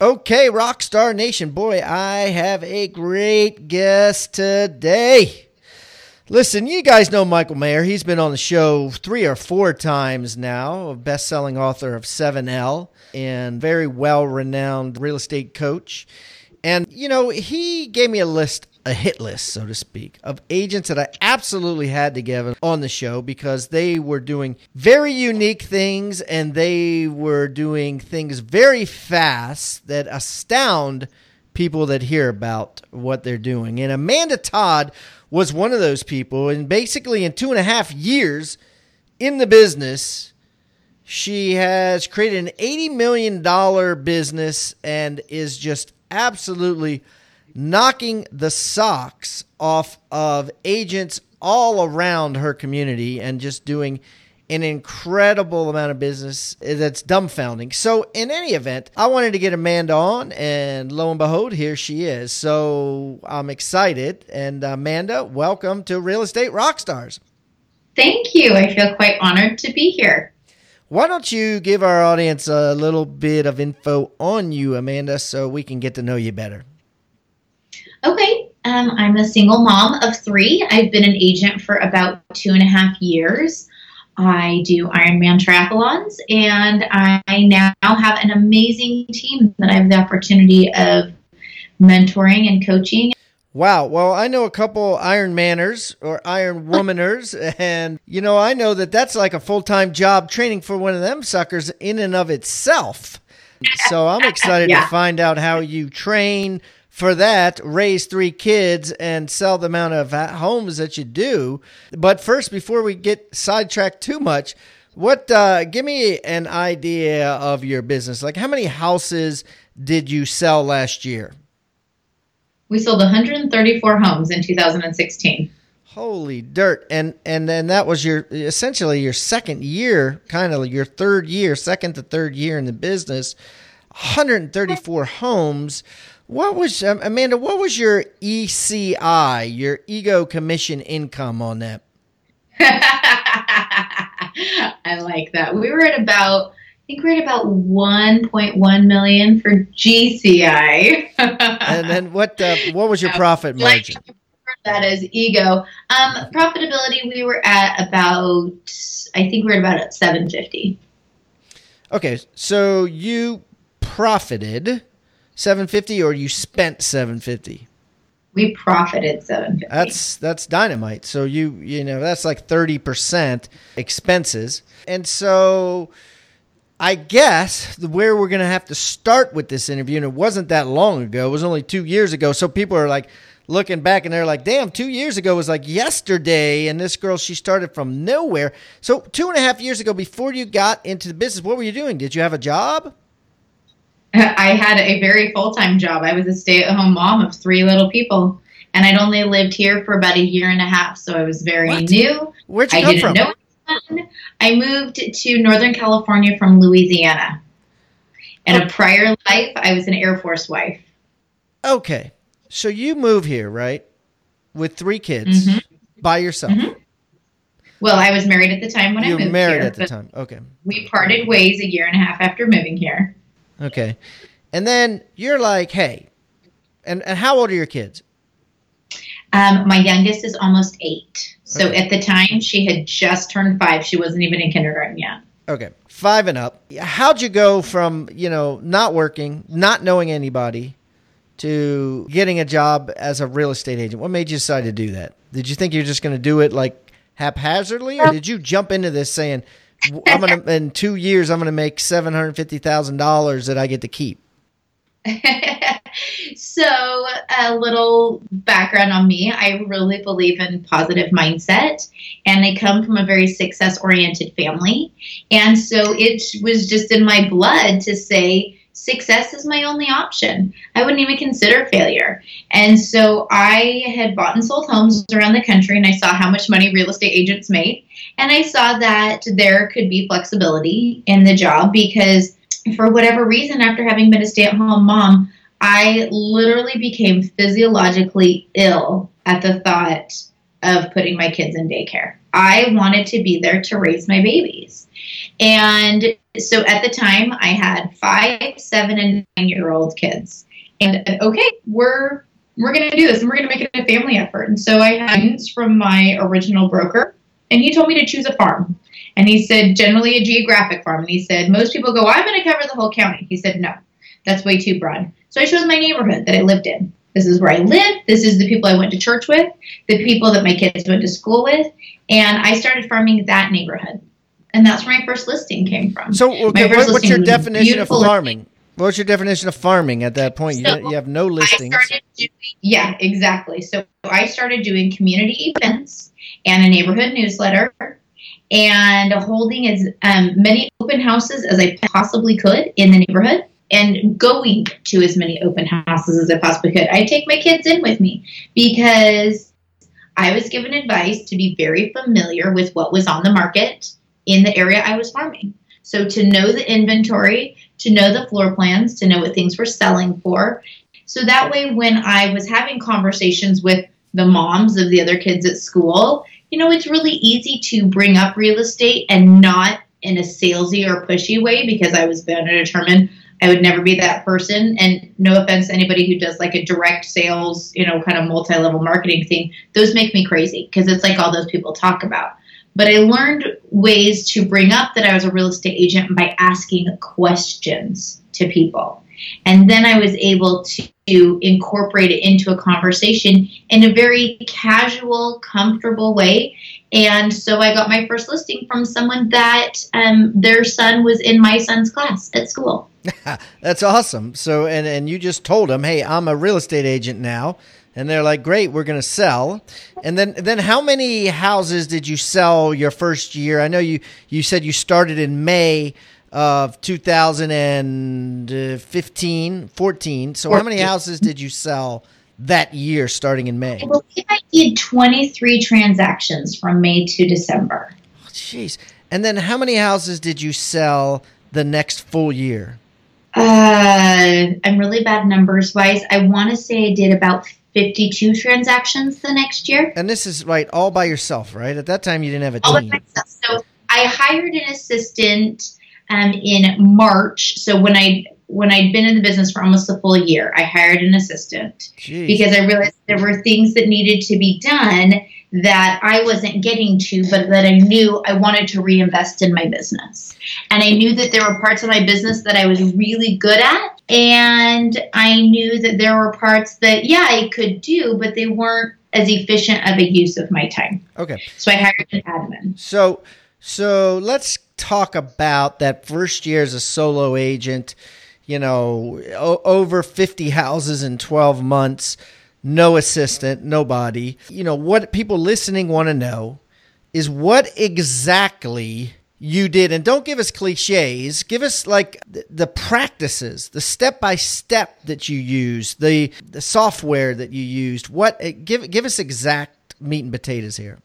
Okay, Rockstar Nation, boy, I have a great guest today. Listen, you guys know Michael Mayer. He's been on the show 3 or 4 times now, a best-selling author of 7L and very well-renowned real estate coach. And, you know, he gave me a hit list, so to speak, of agents that I absolutely had to get on the show because they were doing very unique things and they were doing things very fast that astound people that hear about what they're doing. And Amanda Todd was one of those people. And basically in 2.5 years in the business, she has created an $80 million business and is just absolutely knocking the socks off of agents all around her community and just doing an incredible amount of business that's dumbfounding. So in any event, I wanted to get Amanda on, and lo and behold, here she is. So I'm excited. And Amanda, welcome to Real Estate Rockstars. Thank you. I feel quite honored to be here. Why don't you give our audience a little bit of info on you, Amanda, so we can get to know you better? Okay. I'm a single mom of 3. I've been an agent for about 2.5 years. I do Ironman triathlons, and I now have an amazing team that I have the opportunity of mentoring and coaching. Wow. Well, I know a couple Ironmanners or Ironwomaners, and, you know, I know that that's like a full-time job training for one of them suckers in and of itself. So I'm excited to find out how you train for that, raise 3 kids, and sell the amount of homes that you do. But first, before we get sidetracked too much, what? Give me an idea of your business. Like, how many houses did you sell last year? We sold 134 homes in 2016. Holy dirt. And then that was essentially your second year, kind of your third year, second to third year in the business. 134 homes. What was, Amanda, what was your ECI, your ego commission income on that? I like that. We were at about 1.1 million for GCI. And then what was your profit margin? Like, that is ego. Profitability, we were at about 750. Okay. So you profited $750, or you spent $750? We profited $750. That's dynamite. So you know that's like 30% expenses. And so I guess where we're going to have to start with this interview, and it wasn't that long ago. It was only 2 years ago. So people are like looking back and they're like, damn, 2 years ago was like yesterday. And this girl, she started from nowhere. So 2.5 years ago, before you got into the business, what were you doing? Did you have a job? I had a very full-time job. I was a stay-at-home mom of 3 little people, and I'd only lived here for about 1.5 years, so I was very new. Where'd you come from? I didn't know anyone. I moved to Northern California from Louisiana. In a prior life, I was an Air Force wife. Okay. So you move here, right, with 3 kids by yourself? Mm-hmm. Well, I was married at the time when I moved here. You were married at the time. Okay. We parted ways 1.5 years after moving here. Okay. And then you're like, hey, and how old are your kids? My youngest is almost 8. So okay. At the time, she had just turned 5. She wasn't even in kindergarten yet. Okay. 5 and up. How'd you go from, you know, not working, not knowing anybody, to getting a job as a real estate agent? What made you decide to do that? Did you think you were just going to do it like haphazardly? Or did you jump into this saying, I'm going to, in 2 years, I'm going to make $750,000 that I get to keep? So a little background on me. I really believe in positive mindset, and I come from a very success-oriented family. And so it was just in my blood to say, success is my only option. I wouldn't even consider failure. And so I had bought and sold homes around the country, and I saw how much money real estate agents made. And I saw that there could be flexibility in the job because for whatever reason, after having been a stay-at-home mom, I literally became physiologically ill at the thought of putting my kids in daycare. I wanted to be there to raise my babies. And so at the time, I had 5, 7, and 9-year-old kids. And okay, we're going to do this, and we're going to make it a family effort. And so I had guidance from my original broker, and he told me to choose a farm. And he said, generally a geographic farm. And he said, most people go, I'm going to cover the whole county. He said, no, that's way too broad. So I chose my neighborhood that I lived in. This is where I lived. This is the people I went to church with, the people that my kids went to school with. And I started farming that neighborhood. And that's where my first listing came from. So okay, what's your definition of farming? What's your definition of farming at that point? So you have no listings. Yeah, exactly. So I started doing community events and a neighborhood newsletter, and holding as many open houses as I possibly could in the neighborhood, and going to as many open houses as I possibly could. I take my kids in with me because I was given advice to be very familiar with what was on the market in the area I was farming. So to know the inventory, to know the floor plans, to know what things were selling for. So that way when I was having conversations with the moms of the other kids at school, you know, it's really easy to bring up real estate and not in a salesy or pushy way, because I was bound to determine I would never be that person. And no offense to anybody who does like a direct sales, you know, kind of multi-level marketing thing. Those make me crazy because it's like all those people talk about. But I learned ways to bring up that I was a real estate agent by asking questions to people. And then I was able to incorporate it into a conversation in a very casual, comfortable way. And so I got my first listing from someone that their son was in my son's class at school. That's awesome. So, and you just told them, hey, I'm a real estate agent now. And they're like, great, we're going to sell. And then how many houses did you sell your first year? I know you said you started in May of 2014. So how many houses did you sell that year starting in May? I believe I did 23 transactions from May to December. Jeez. And then how many houses did you sell the next full year? I'm really bad numbers wise. I want to say I did about 52 transactions the next year. And this is right all by yourself, right? At that time you didn't have a team. All by myself. So I hired an assistant in March. So when I'd been in the business for almost a full year, I hired an assistant. Jeez. Because I realized there were things that needed to be done that I wasn't getting to, but that I knew I wanted to reinvest in my business. And I knew that there were parts of my business that I was really good at. And I knew that there were parts that, yeah, I could do, but they weren't as efficient of a use of my time. Okay. So I hired an admin. So let's talk about that first year as a solo agent, you know, over 50 houses in 12 months, no assistant, nobody. You know, what people listening want to know is what exactly you did. And don't give us cliches. Give us like the practices, the step-by-step that you used, the software that you used. What give us exact meat and potatoes here.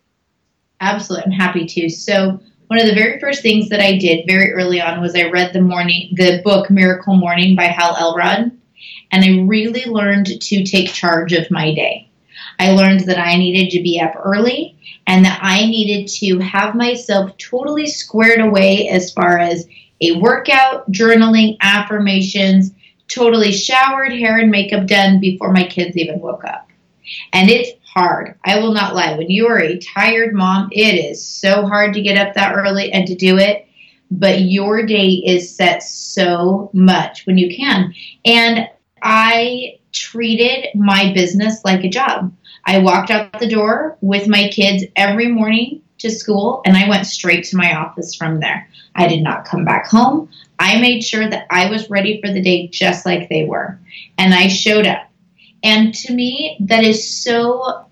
Absolutely. I'm happy to. So one of the very first things that I did very early on was I read the book Miracle Morning by Hal Elrod, and I really learned to take charge of my day. I learned that I needed to be up early and that I needed to have myself totally squared away as far as a workout, journaling, affirmations, totally showered, hair and makeup done before my kids even woke up. And it's hard. I will not lie. When you are a tired mom, it is so hard to get up that early and to do it. But your day is set so much when you can. And I treated my business like a job. I walked out the door with my kids every morning to school, and I went straight to my office from there. I did not come back home. I made sure that I was ready for the day just like they were, and I showed up. And to me, that is so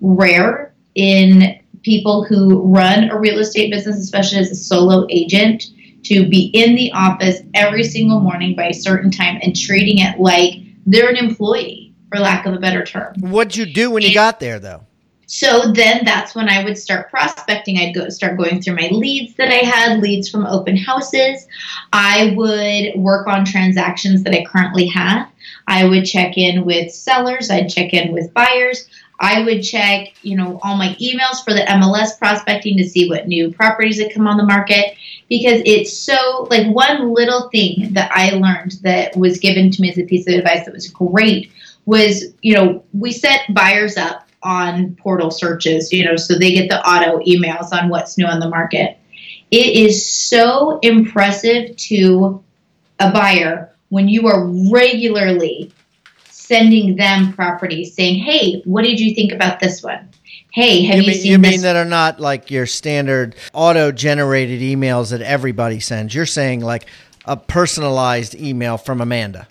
rare in people who run a real estate business, especially as a solo agent, to be in the office every single morning by a certain time and treating it like they're an employee, for lack of a better term. What'd you do when you got there, though? So then that's when I would start prospecting. I'd start going through my leads that I had, leads from open houses. I would work on transactions that I currently had. I would check in with sellers. I'd check in with buyers. I would check, all my emails for the MLS prospecting to see what new properties had come on the market, because it's so, like, one little thing that I learned that was given to me as a piece of advice that was great was, we set buyers up on portal searches, so they get the auto emails on what's new on the market. It is so impressive to a buyer when you are regularly sending them properties saying, hey, what did you think about this one? Hey, have you seen this? You mean that are not like your standard auto-generated emails that everybody sends. You're saying like a personalized email from Amanda.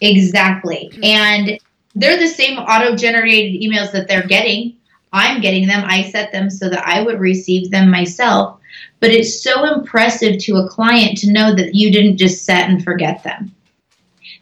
Exactly. And they're the same auto-generated emails that they're getting. I'm getting them. I set them so that I would receive them myself. But it's so impressive to a client to know that you didn't just set and forget them,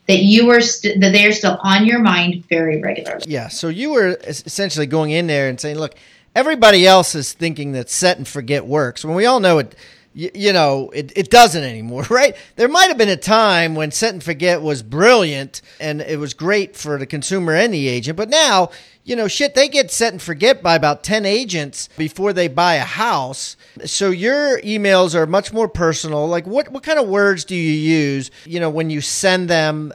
that you are that they are still on your mind very regularly. Yeah, so you were essentially going in there and saying, look, everybody else is thinking that set and forget works, when we all know it, it doesn't anymore, right? There might have been a time when set and forget was brilliant and it was great for the consumer and the agent, but now, they get set and forget by about 10 agents before they buy a house. So your emails are much more personal. Like what kind of words do you use, when you send them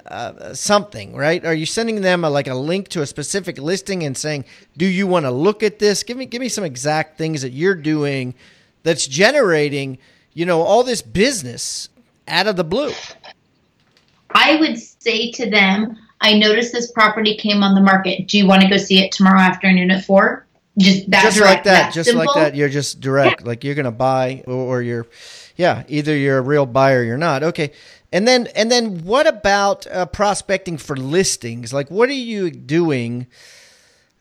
something, right? Are you sending them a link to a specific listing and saying, do you want to look at this? Give me some exact things that you're doing that's generating, all this business out of the blue. I would say to them, I noticed this property came on the market. Do you want to go see it tomorrow afternoon at 4? Just like that. You're just direct. Yeah. Like you're going to buy or you're, either you're a real buyer or you're not. Okay. And then what about prospecting for listings? Like what are you doing?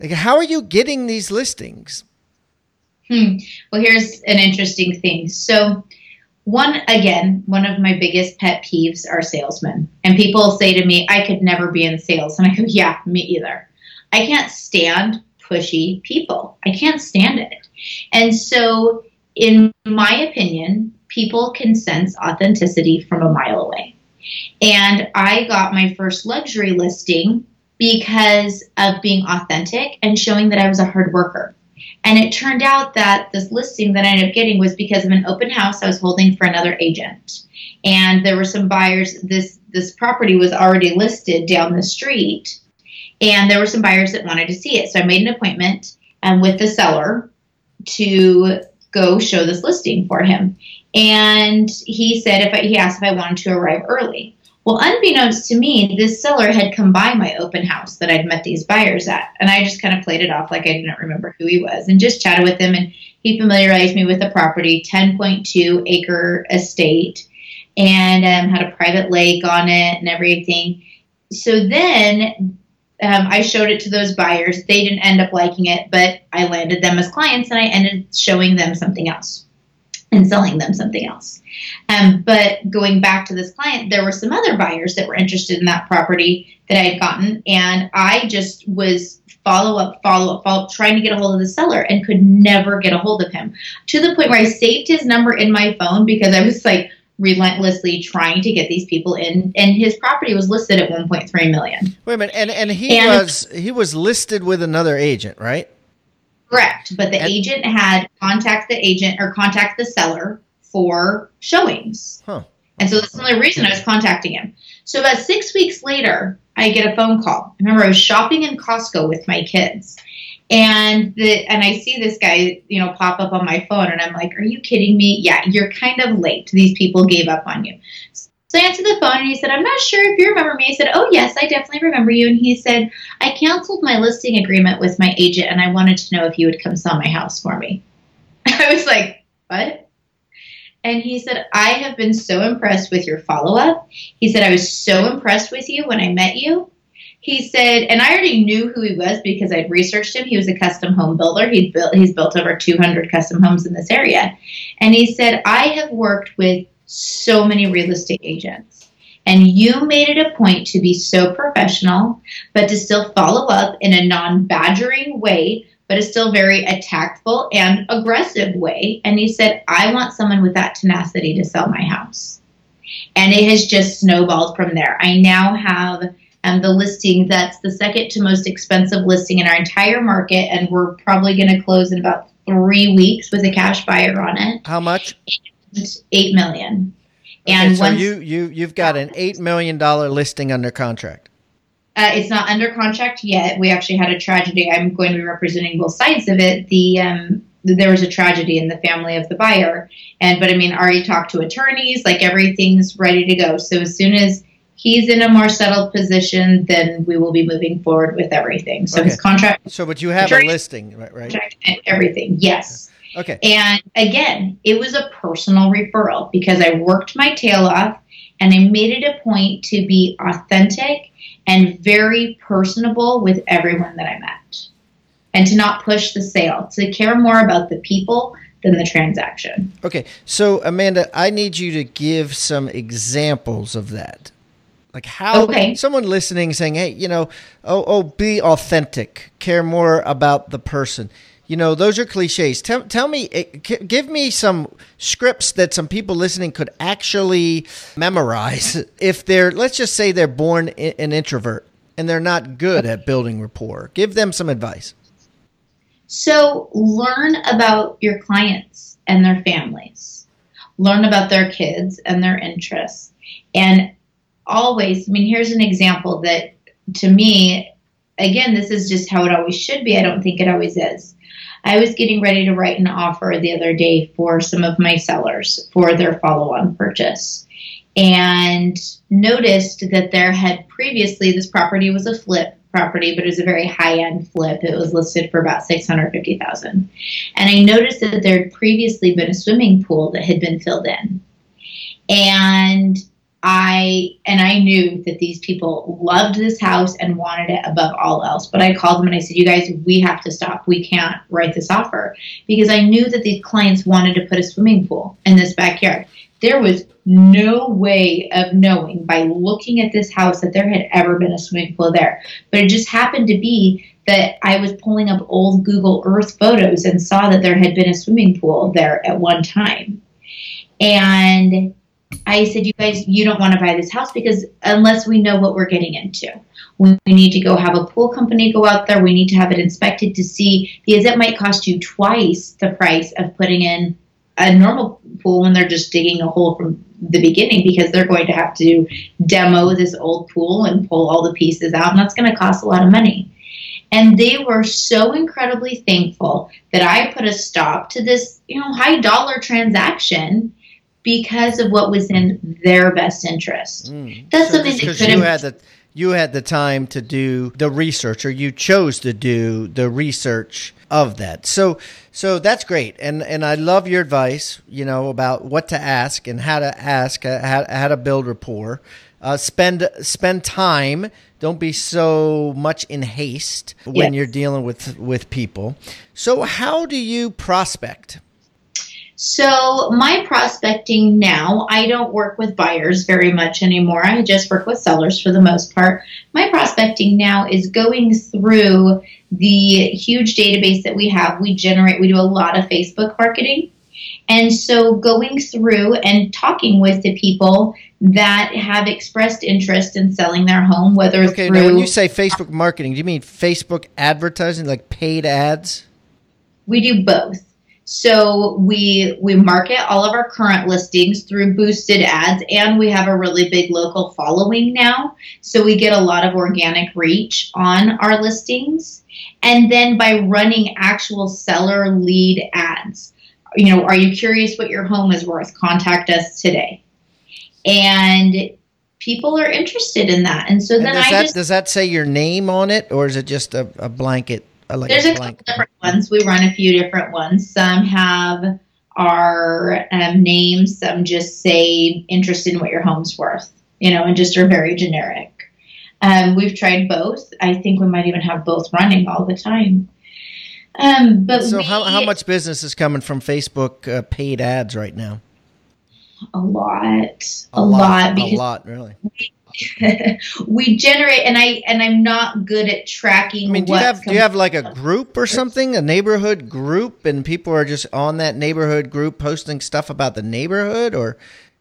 Like how are you getting these listings? Well, here's an interesting thing. So one of my biggest pet peeves are salesmen. And people say to me, I could never be in sales. And I go, yeah, me either. I can't stand pushy people. I can't stand it. And so in my opinion, people can sense authenticity from a mile away. And I got my first luxury listing because of being authentic and showing that I was a hard worker. And it turned out that this listing that I ended up getting was because of an open house I was holding for another agent. And there were some buyers, this property was already listed down the street, and there were some buyers that wanted to see it. So I made an appointment with the seller to go show this listing for him. And he said, he asked if I wanted to arrive early. Well, unbeknownst to me, this seller had come by my open house that I'd met these buyers at, and I just kind of played it off like I didn't remember who he was and just chatted with him, and he familiarized me with the property, 10.2 acre estate, and had a private lake on it and everything. So then I showed it to those buyers. They didn't end up liking it, but I landed them as clients, and I ended showing them something else and selling them something else. But going back to this client, there were some other buyers that were interested in that property that I had gotten, and I just was follow up, trying to get a hold of the seller and could never get a hold of him, to the point where I saved his number in my phone because I was like relentlessly trying to get these people in, and his property was listed at $1.3 million. Wait a minute, and he was listed with another agent, right? Correct, but the agent had contacted the seller for showings. Huh. And so that's the only reason I was contacting him. So about 6 weeks later, I get a phone call. I remember I was shopping in Costco with my kids, And I see this guy, you know, pop up on my phone, and I'm like, are you kidding me? Yeah, you're kind of late. These people gave up on you. So I answered the phone, and he said, I'm not sure if you remember me. I said, oh, yes, I definitely remember you. And he said, I canceled my listing agreement with my agent, and I wanted to know if you would come sell my house for me. I was like, what? And he said, I have been so impressed with your follow-up. He said, I was so impressed with you when I met you. He said, and I already knew who he was because I'd researched him. He was a custom home builder. He's built over 200 custom homes in this area. And he said, I have worked with so many real estate agents, and you made it a point to be so professional, but to still follow up in a non-badgering way, but it's still very a tactful and aggressive way. And he said, I want someone with that tenacity to sell my house. And it has just snowballed from there. I now have the listing that's the second to most expensive listing in our entire market, and we're probably going to close in about 3 weeks with a cash buyer on it. How much? $8 million. Okay, and so you've got an $8 million listing under contract. It's not under contract yet. We actually had a tragedy. I'm going to be representing both sides of it. There was a tragedy in the family of the buyer, but already talked to attorneys. Like, everything's ready to go. So as soon as he's in a more settled position, then we will be moving forward with everything. So okay. His contract. So, but you have a listing, right? And everything, yes. Okay. And again, it was a personal referral because I worked my tail off, and I made it a point to be authentic and very personable with everyone that I met, and to not push the sale, to care more about the people than the transaction. Okay. So, Amanda, I need you to give some examples of that. Like how someone listening saying, hey, you know, be authentic, care more about the person. You know, those are cliches. Tell me, give me some scripts that some people listening could actually memorize if they're, let's just say they're born an introvert and they're not good at building rapport. Give them some advice. So learn about your clients and their families. Learn about their kids and their interests. And always, here's an example that to me, again, this is just how it always should be. I don't think it always is. I was getting ready to write an offer the other day for some of my sellers for their follow-on purchase, and noticed that there had previously, this property was a flip property, but it was a very high-end flip. It was listed for about $650,000. And I noticed that there had previously been a swimming pool that had been filled in. And I knew that these people loved this house and wanted it above all else. But I called them and I said, you guys, we have to stop. We can't write this offer, because I knew that these clients wanted to put a swimming pool in this backyard. There was no way of knowing by looking at this house that there had ever been a swimming pool there. But it just happened to be that I was pulling up old Google Earth photos and saw that there had been a swimming pool there at one time. And I said, you guys, you don't want to buy this house because unless we know what we're getting into, we need to go have a pool company go out there. We need to have it inspected to see, because it might cost you twice the price of putting in a normal pool when they're just digging a hole from the beginning, because they're going to have to demo this old pool and pull all the pieces out. And that's going to cost a lot of money. And they were so incredibly thankful that I put a stop to this, high dollar transaction because of what was in their best interest. That's something that could have... You had the time to do the research, or you chose to do the research of that. So that's great. And I love your advice, about what to ask and how to ask, how to build rapport. Spend time. Don't be so much in haste when you're dealing with people. So how do you prospect? So my prospecting now, I don't work with buyers very much anymore. I just work with sellers for the most part. My prospecting now is going through the huge database that we have. We do a lot of Facebook marketing. And so going through and talking with the people that have expressed interest in selling their home, whether through... Now when you say Facebook marketing, do you mean Facebook advertising, like paid ads? We do both. So we market all of our current listings through boosted ads, and we have a really big local following now. So we get a lot of organic reach on our listings. And then by running actual seller lead ads, you know, are you curious what your home is worth? Contact us today. And people are interested in that. And so then does that say your name on it, or is it just a blanket? There's a couple different ones. We run a few different ones. Some have our names. Some just say interested in what your home's worth, you know, and just are very generic. We've tried both. I think we might even have both running all the time. How much business is coming from Facebook paid ads right now? A lot, really. We generate, and I'm not good at tracking. I mean, do you have like a group or something, a neighborhood group, and people are just on that neighborhood group posting stuff about the neighborhood, or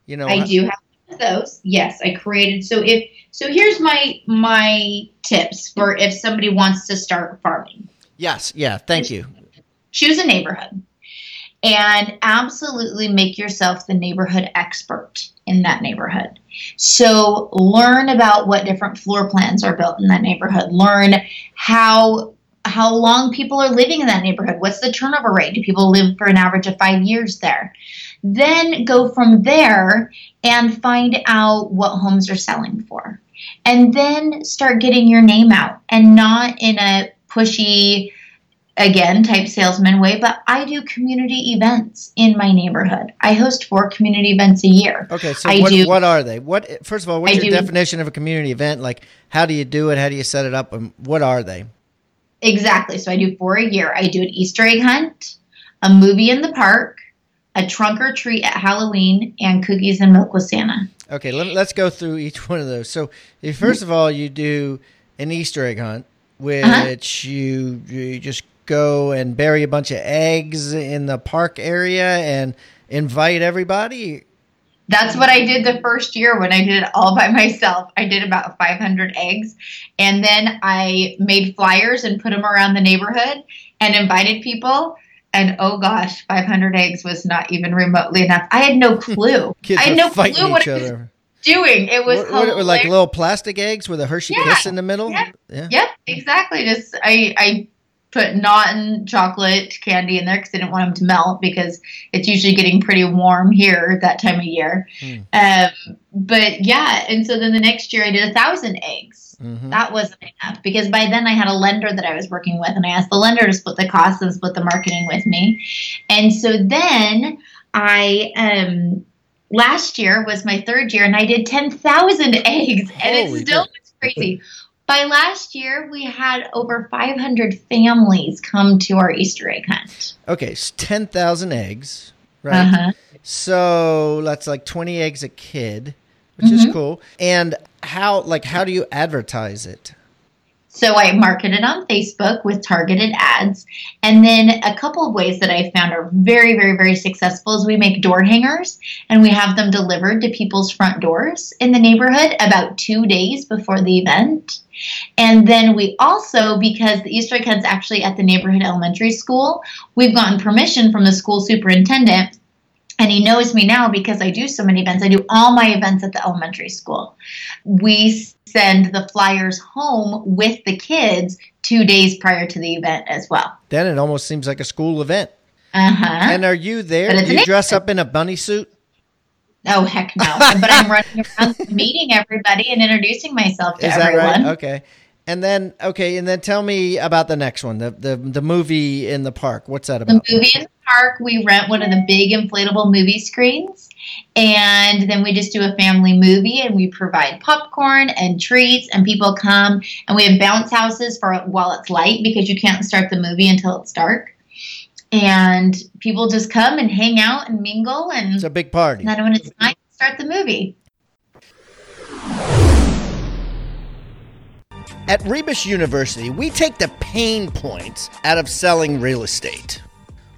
you know? I do have one of those. Yes, I created. So here's my tips for if somebody wants to start farming. Yes. Yeah. Thank you. Choose a neighborhood. And absolutely make yourself the neighborhood expert in that neighborhood. So learn about what different floor plans are built in that neighborhood. Learn how long people are living in that neighborhood. What's the turnover rate? Do people live for an average of 5 years there? Then go from there and find out what homes are selling for. And then start getting your name out, and not in a pushy, again, type salesman way, but I do community events in my neighborhood. I host 4 community events a year. Okay, so what are they? What, first of all, what's your definition of a community event? Like, how do you do it? How do you set it up? And what are they? Exactly. So I do 4 a year. I do an Easter egg hunt, a movie in the park, a trunk or treat at Halloween, and cookies and milk with Santa. Okay, let's go through each one of those. So first of all, you do an Easter egg hunt, which you just go and bury a bunch of eggs in the park area and invite everybody? That's what I did the first year when I did it all by myself. I did about 500 eggs, and then I made flyers and put them around the neighborhood and invited people. And oh gosh, 500 eggs was not even remotely enough. I had no clue. I had no clue what I was doing. It was like little plastic eggs with a Hershey Kiss in the middle. Yep, exactly. Just I put knot and chocolate candy in there because I didn't want them to melt, because it's usually getting pretty warm here that time of year. But yeah, and so then the next year I did 1,000 eggs. Mm-hmm. That wasn't enough, because by then I had a lender that I was working with, and I asked the lender to split the costs and split the marketing with me. And so then I last year was my third year, and I did 10,000 eggs, and it still was crazy. By last year, we had over 500 families come to our Easter egg hunt. Okay, 10,000 eggs, right? Uh-huh. So that's like 20 eggs a kid, which is cool. And how do you advertise it? So I marketed on Facebook with targeted ads. And then a couple of ways that I found are very, very, very successful is we make door hangers, and we have them delivered to people's front doors in the neighborhood about 2 days before the event. And then we also, because the Easter egg hunt's actually at the neighborhood elementary school, we've gotten permission from the school superintendent, and he knows me now because I do so many events. I do all my events at the elementary school. We send the flyers home with the kids 2 days prior to the event as well. Then it almost seems like a school event. Uh-huh. And are you there? Do you dress up in a bunny suit? Oh, heck no. But I'm running around meeting everybody and introducing myself to everyone. Is that right? Okay. And then, tell me about the next one, the movie in the park. What's that about? The movie in the park, we rent one of the big inflatable movie screens, and then we just do a family movie, and we provide popcorn and treats, and people come, and we have bounce houses for while it's light, because you can't start the movie until it's dark. And people just come and hang out and mingle, and it's a big party. And then when it's night, start the movie. At Rebus University, we take the pain points out of selling real estate.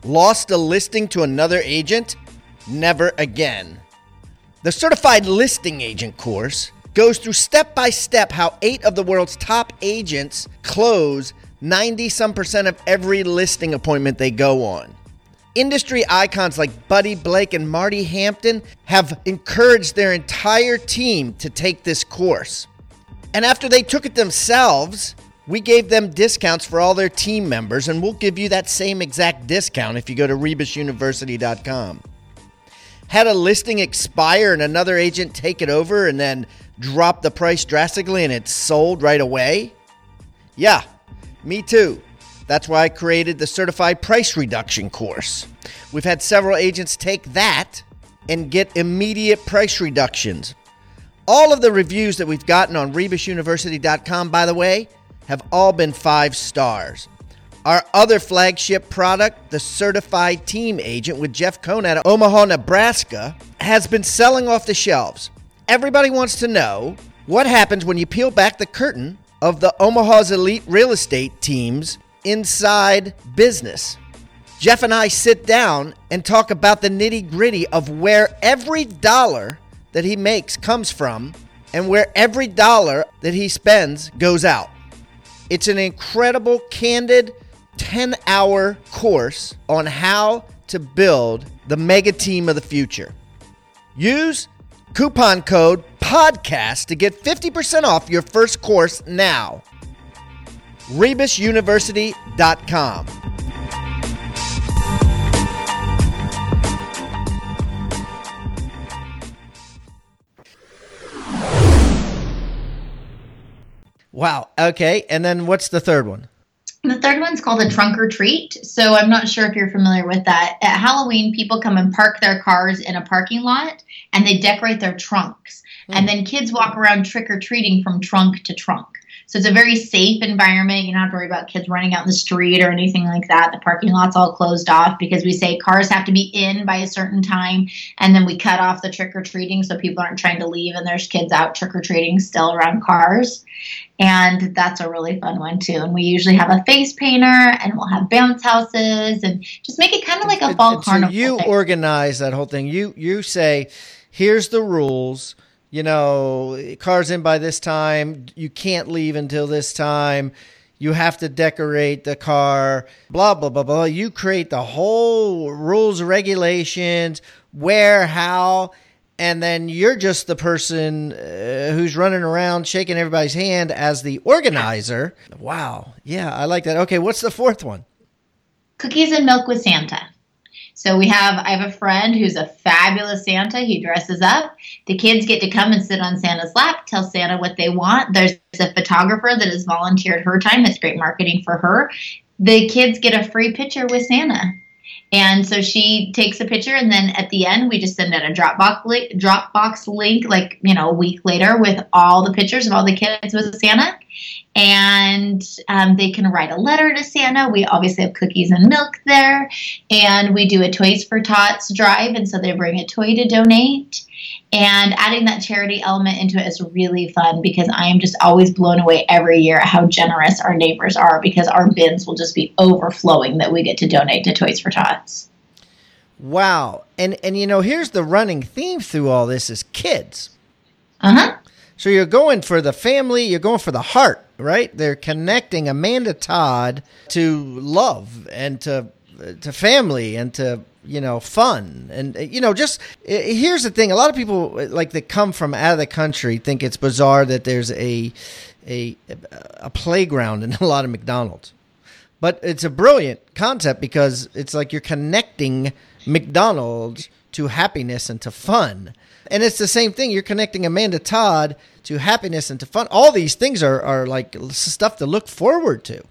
Lost a listing to another agent? Never again. The Certified Listing Agent course goes through step-by-step how 8 of the world's top agents close 90-some% of every listing appointment they go on. Industry icons like Buddy Blake and Marty Hampton have encouraged their entire team to take this course. And after they took it themselves, we gave them discounts for all their team members, and we'll give you that same exact discount if you go to rebusuniversity.com. Had a listing expire and another agent take it over and then drop the price drastically and it's sold right away? Yeah, me too. That's why I created the Certified Price Reduction course. We've had several agents take that and get immediate price reductions. All of the reviews that we've gotten on RebusUniversity.com, by the way, have all been 5 stars. Our other flagship product, the Certified Team Agent with Jeff Cohn out of Omaha, Nebraska, has been selling off the shelves. Everybody wants to know what happens when you peel back the curtain of the Omaha's elite real estate team's inside business. Jeff and I sit down and talk about the nitty-gritty of where every dollar that he makes comes from and where every dollar that he spends goes out. It's an incredible, candid 10-hour course on how to build the mega team of the future. Use coupon code PODCAST to get 50% off your first course now. RebusUniversity.com. Wow. Okay. And then what's the third one? The third one's called a trunk or treat. So I'm not sure if you're familiar with that. At Halloween, people come and park their cars in a parking lot and they decorate their trunks. And then kids walk around trick or treating from trunk to trunk. So it's a very safe environment. You don't have to worry about kids running out in the street or anything like that. The parking lot's all closed off because we say cars have to be in by a certain time. And then we cut off the trick-or-treating so people aren't trying to leave and there's kids out trick-or-treating still around cars. And that's a really fun one, too. And we usually have a face painter and we'll have bounce houses and just make it kind of like a fall carnival. So you organize that whole thing. You say, here's the rules. You know, cars in by this time, you can't leave until this time, you have to decorate the car, blah, blah, blah, blah. You create the whole rules, regulations, where, how, and then you're just the person who's running around shaking everybody's hand as the organizer. Wow. Yeah, I like that. Okay, what's the fourth one? Cookies and milk with Santa. So I have a friend who's a fabulous Santa. He dresses up. The kids get to come and sit on Santa's lap, tell Santa what they want. There's a photographer that has volunteered her time. It's great marketing for her. The kids get a free picture with Santa. And so she takes a picture, and then at the end, we just send out a Dropbox link, like, you know, a week later with all the pictures of all the kids with Santa. And they can write a letter to Santa. We obviously have cookies and milk there. And we do a Toys for Tots drive, and so they bring a toy to donate. And adding that charity element into it is really fun because I am just always blown away every year at how generous our neighbors are because our bins will just be overflowing that we get to donate to Toys for Tots. Wow. And you know, here's the running theme through all this is kids. Uh-huh. So you're going for the family, you're going for the heart, right? They're connecting Amanda Todd to love and to family and to, you know, fun. And, you know, just here's the thing. A lot of people like that come from out of the country think it's bizarre that there's a playground in a lot of McDonald's. But it's a brilliant concept because it's like you're connecting McDonald's to happiness and to fun. And it's the same thing. You're connecting Amanda Todd to happiness and to fun. All these things are like stuff to look forward to.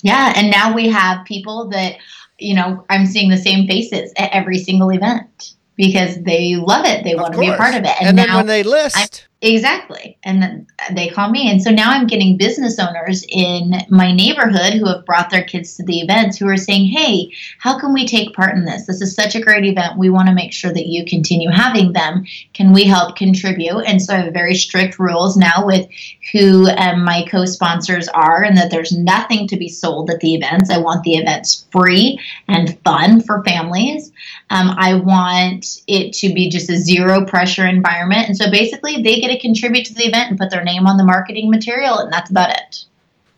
Yeah. And now we have people that, you know, I'm seeing the same faces at every single event because they love it. They want to be a part of it. And then when they list. Exactly. And then they call me. And so now I'm getting business owners in my neighborhood who have brought their kids to the events who are saying, hey, how can we take part in this? This is such a great event. We want to make sure that you continue having them. Can we help contribute? And so I have very strict rules now with who my co-sponsors are and that there's nothing to be sold at the events. I want the events free and fun for families. I want it to be just a zero pressure environment. And so basically they get to contribute to the event and put their name on the marketing material, and that's about it.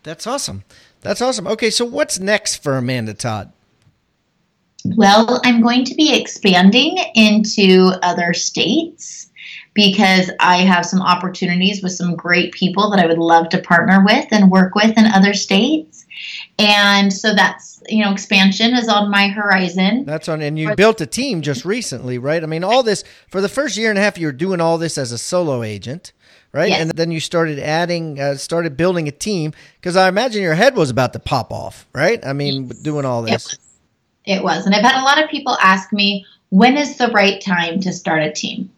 That's awesome. Okay, so what's next for Amanda Todd? Well, I'm going to be expanding into other states because I have some opportunities with some great people that I would love to partner with and work with in other states. And so that's, you know, expansion is on my horizon. That's on, and you built a team just recently, right? I mean, all this, for the first year and a half, you were doing all this as a solo agent, right? Yes. And then you started adding, started building a team, because I imagine your head was about to pop off, right? I mean, yes, doing all this. It was. And I've had a lot of people ask me, when is the right time to start a team?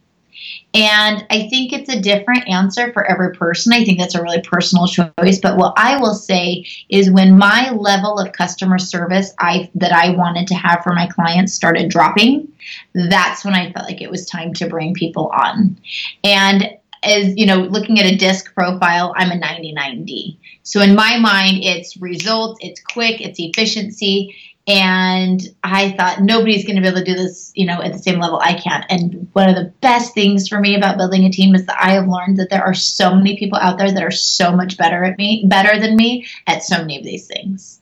And I think it's a different answer for every person. I think that's a really personal choice. But what I will say is when my level of customer service that I wanted to have for my clients started dropping, that's when I felt like it was time to bring people on. And as you know, looking at a disc profile, I'm a 99D. So in my mind, it's results, it's quick, it's efficiency. And I thought nobody's going to be able to do this, you know, at the same level I can. And one of the best things for me about building a team is that I have learned that there are so many people out there that are so much better than me at so many of these things.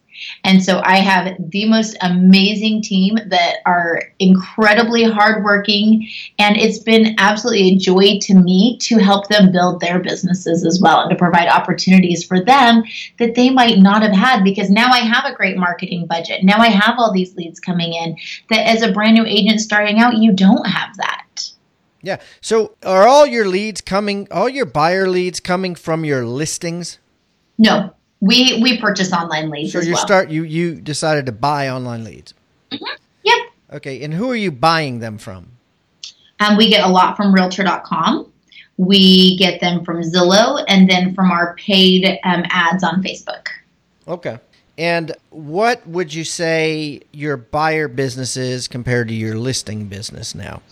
And so I have the most amazing team that are incredibly hardworking, and it's been absolutely a joy to me to help them build their businesses as well and to provide opportunities for them that they might not have had, because now I have a great marketing budget. Now I have all these leads coming in that as a brand new agent starting out, you don't have that. Yeah. So are all your buyer leads coming from your listings? No. We purchase online leads. So you decided to buy online leads. Mm-hmm. Yep. Okay. And who are you buying them from? We get a lot from Realtor.com. We get them from Zillow, and then from our paid ads on Facebook. Okay. And what would you say your buyer business is compared to your listing business now?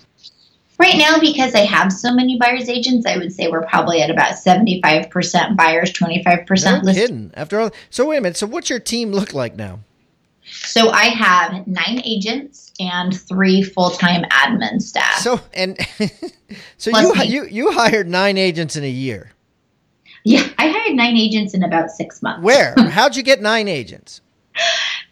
Right now, because I have so many buyer's agents, I would say we're probably at about 75% buyers, 25% listings. After all, so wait a minute. So what's your team look like now? So I have 9 agents and 3 full-time admin staff. So you hired 9 agents in a year. Yeah, I hired 9 agents in about 6 months. Where? How'd you get 9 agents?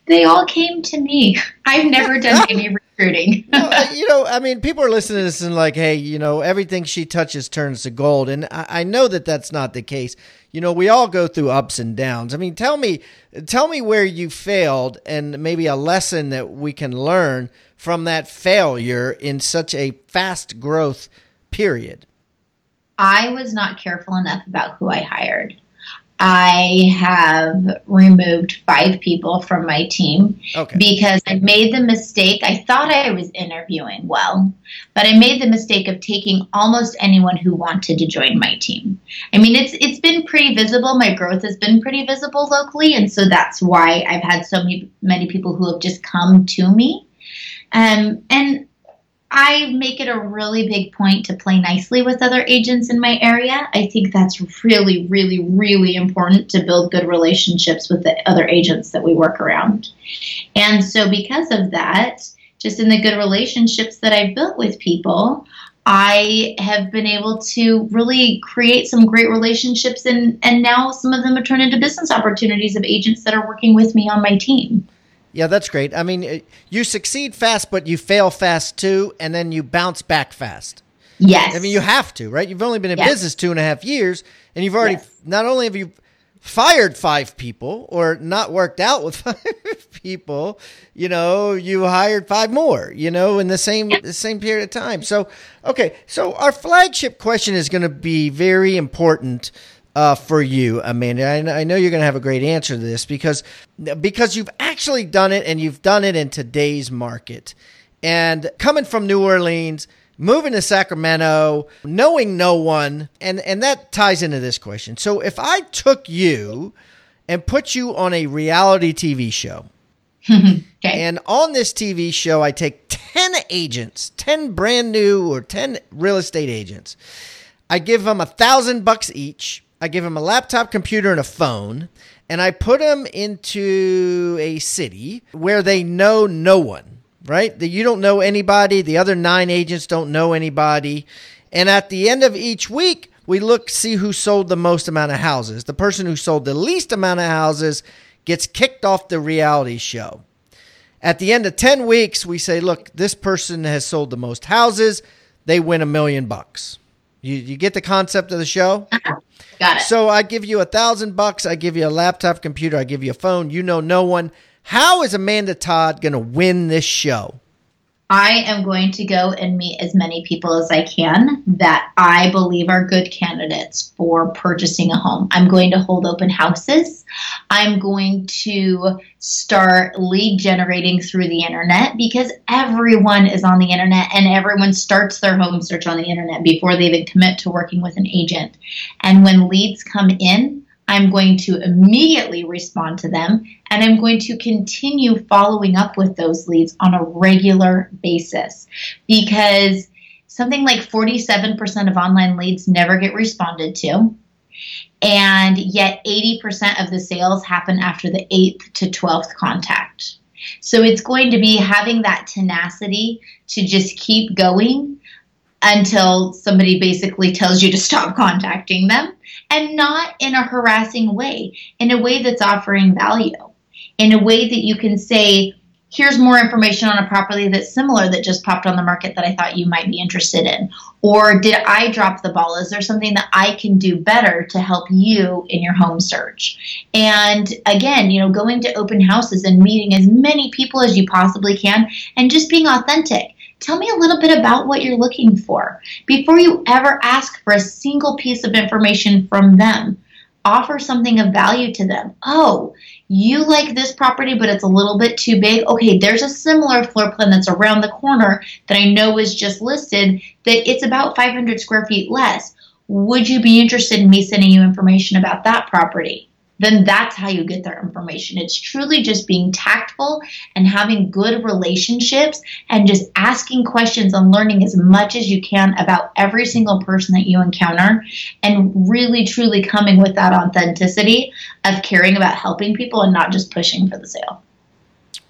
They all came to me. I've never done any recruiting. Well, you know, I mean, people are listening to this and like, hey, you know, everything she touches turns to gold. And I know that that's not the case. You know, we all go through ups and downs. I mean, tell me where you failed and maybe a lesson that we can learn from that failure in such a fast growth period. I was not careful enough about who I hired. I have removed 5 people from my team because I made the mistake. I thought I was interviewing well, but I made the mistake of taking almost anyone who wanted to join my team. I mean, it's been pretty visible. My growth has been pretty visible locally, and so that's why I've had so many people who have just come to me. And I make it a really big point to play nicely with other agents in my area. I think that's really, really, really important to build good relationships with the other agents that we work around. And so because of that, just in the good relationships that I've built with people, I have been able to really create some great relationships, and now some of them have turned into business opportunities of agents that are working with me on my team. Yeah, that's great. I mean, you succeed fast, but you fail fast too, and then you bounce back fast. Yes. I mean, you have to, right? You've only been in business 2.5 years, and you've already, not only have you fired 5 people or not worked out with 5 people, you know, you hired 5 more, you know, in the same period of time. So, okay, so our flagship question is going to be very important for you, Amanda. I know you're going to have a great answer to this because you've actually done it, and you've done it in today's market. And coming from New Orleans, moving to Sacramento, knowing no one, and that ties into this question. So if I took you and put you on a reality TV show, okay, and on this TV show, I take 10 agents, 10 brand new or 10 real estate agents. I give them $1,000 each. I give them a laptop, computer, and a phone, and I put them into a city where they know no one, right? That you don't know anybody. The other 9 agents don't know anybody. And at the end of each week, we see who sold the most amount of houses. The person who sold the least amount of houses gets kicked off the reality show. At the end of 10 weeks, we say, look, this person has sold the most houses. They win $1 million. You get the concept of the show? Got it. So I give you $1,000. I give you a laptop computer. I give you a phone. You know no one. How is Amanda Todd going to win this show? I am going to go and meet as many people as I can that I believe are good candidates for purchasing a home. I'm going to hold open houses. I'm going to start lead generating through the internet, because everyone is on the internet and everyone starts their home search on the internet before they even commit to working with an agent. And when leads come in, I'm going to immediately respond to them, and I'm going to continue following up with those leads on a regular basis, because something like 47% of online leads never get responded to, and yet 80% of the sales happen after the 8th to 12th contact. So it's going to be having that tenacity to just keep going until somebody basically tells you to stop contacting them. And not in a harassing way, in a way that's offering value, in a way that you can say, here's more information on a property that's similar that just popped on the market that I thought you might be interested in. Or did I drop the ball? Is there something that I can do better to help you in your home search? And again, you know, going to open houses and meeting as many people as you possibly can and just being authentic. Tell me a little bit about what you're looking for. Before you ever ask for a single piece of information from them, offer something of value to them. Oh, you like this property, but it's a little bit too big. Okay, there's a similar floor plan that's around the corner that I know is just listed that it's about 500 square feet less. Would you be interested in me sending you information about that property? Then that's how you get their information. It's truly just being tactful and having good relationships and just asking questions and learning as much as you can about every single person that you encounter, and really, truly coming with that authenticity of caring about helping people and not just pushing for the sale.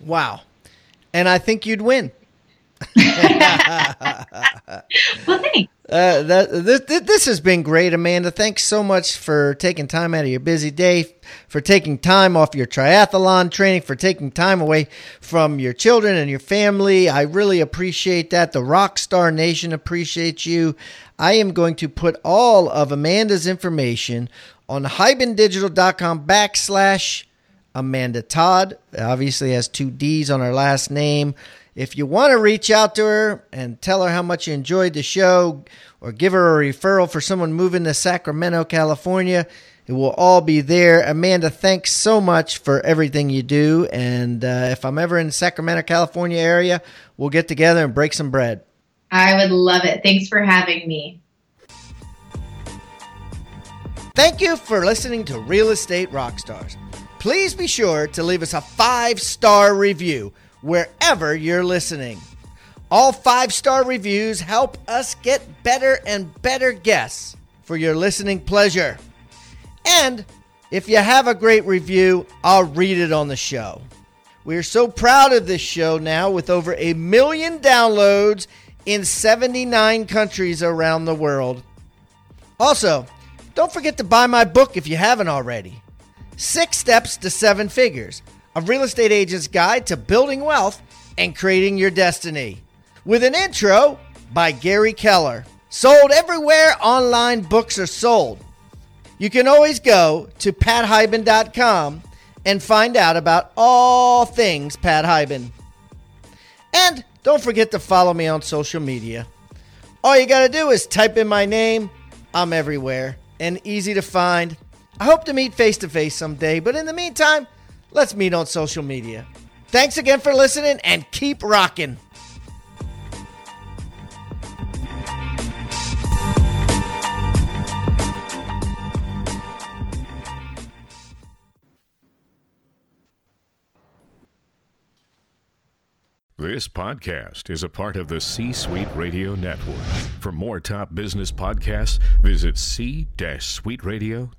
Wow. And I think you'd win. Well, thanks. This has been great, Amanda. Thanks so much for taking time out of your busy day, for taking time off your triathlon training, for taking time away from your children and your family. I really appreciate that. The Rockstar Nation appreciates you. I am going to put all of Amanda's information on hibandigital.com/Amanda Todd. It obviously has two D's on her last name. If you want to reach out to her and tell her how much you enjoyed the show, or give her a referral for someone moving to Sacramento, California, it will all be there. Amanda, thanks so much for everything you do. And if I'm ever in the Sacramento, California area, we'll get together and break some bread. I would love it. Thanks for having me. Thank you for listening to Real Estate Rockstars. Please be sure to leave us a 5-star review wherever you're listening. All 5-star reviews help us get better and better guests for your listening pleasure. And if you have a great review, I'll read it on the show. We're so proud of this show now, with over 1 million downloads in 79 countries around the world. Also, don't forget to buy my book if you haven't already, 6 Steps to 7 Figures. A real estate agent's guide to building wealth and creating your destiny, with an intro by Gary Keller. Sold everywhere online books are sold. You can always go to pathiban.com and find out about all things Pat Hiban. And don't forget to follow me on social media. All you got to do is type in my name. I'm everywhere and easy to find. I hope to meet face to face someday, but in the meantime, let's meet on social media. Thanks again for listening, and keep rocking. This podcast is a part of the C-Suite Radio Network. For more top business podcasts, visit c-suiteradio.com.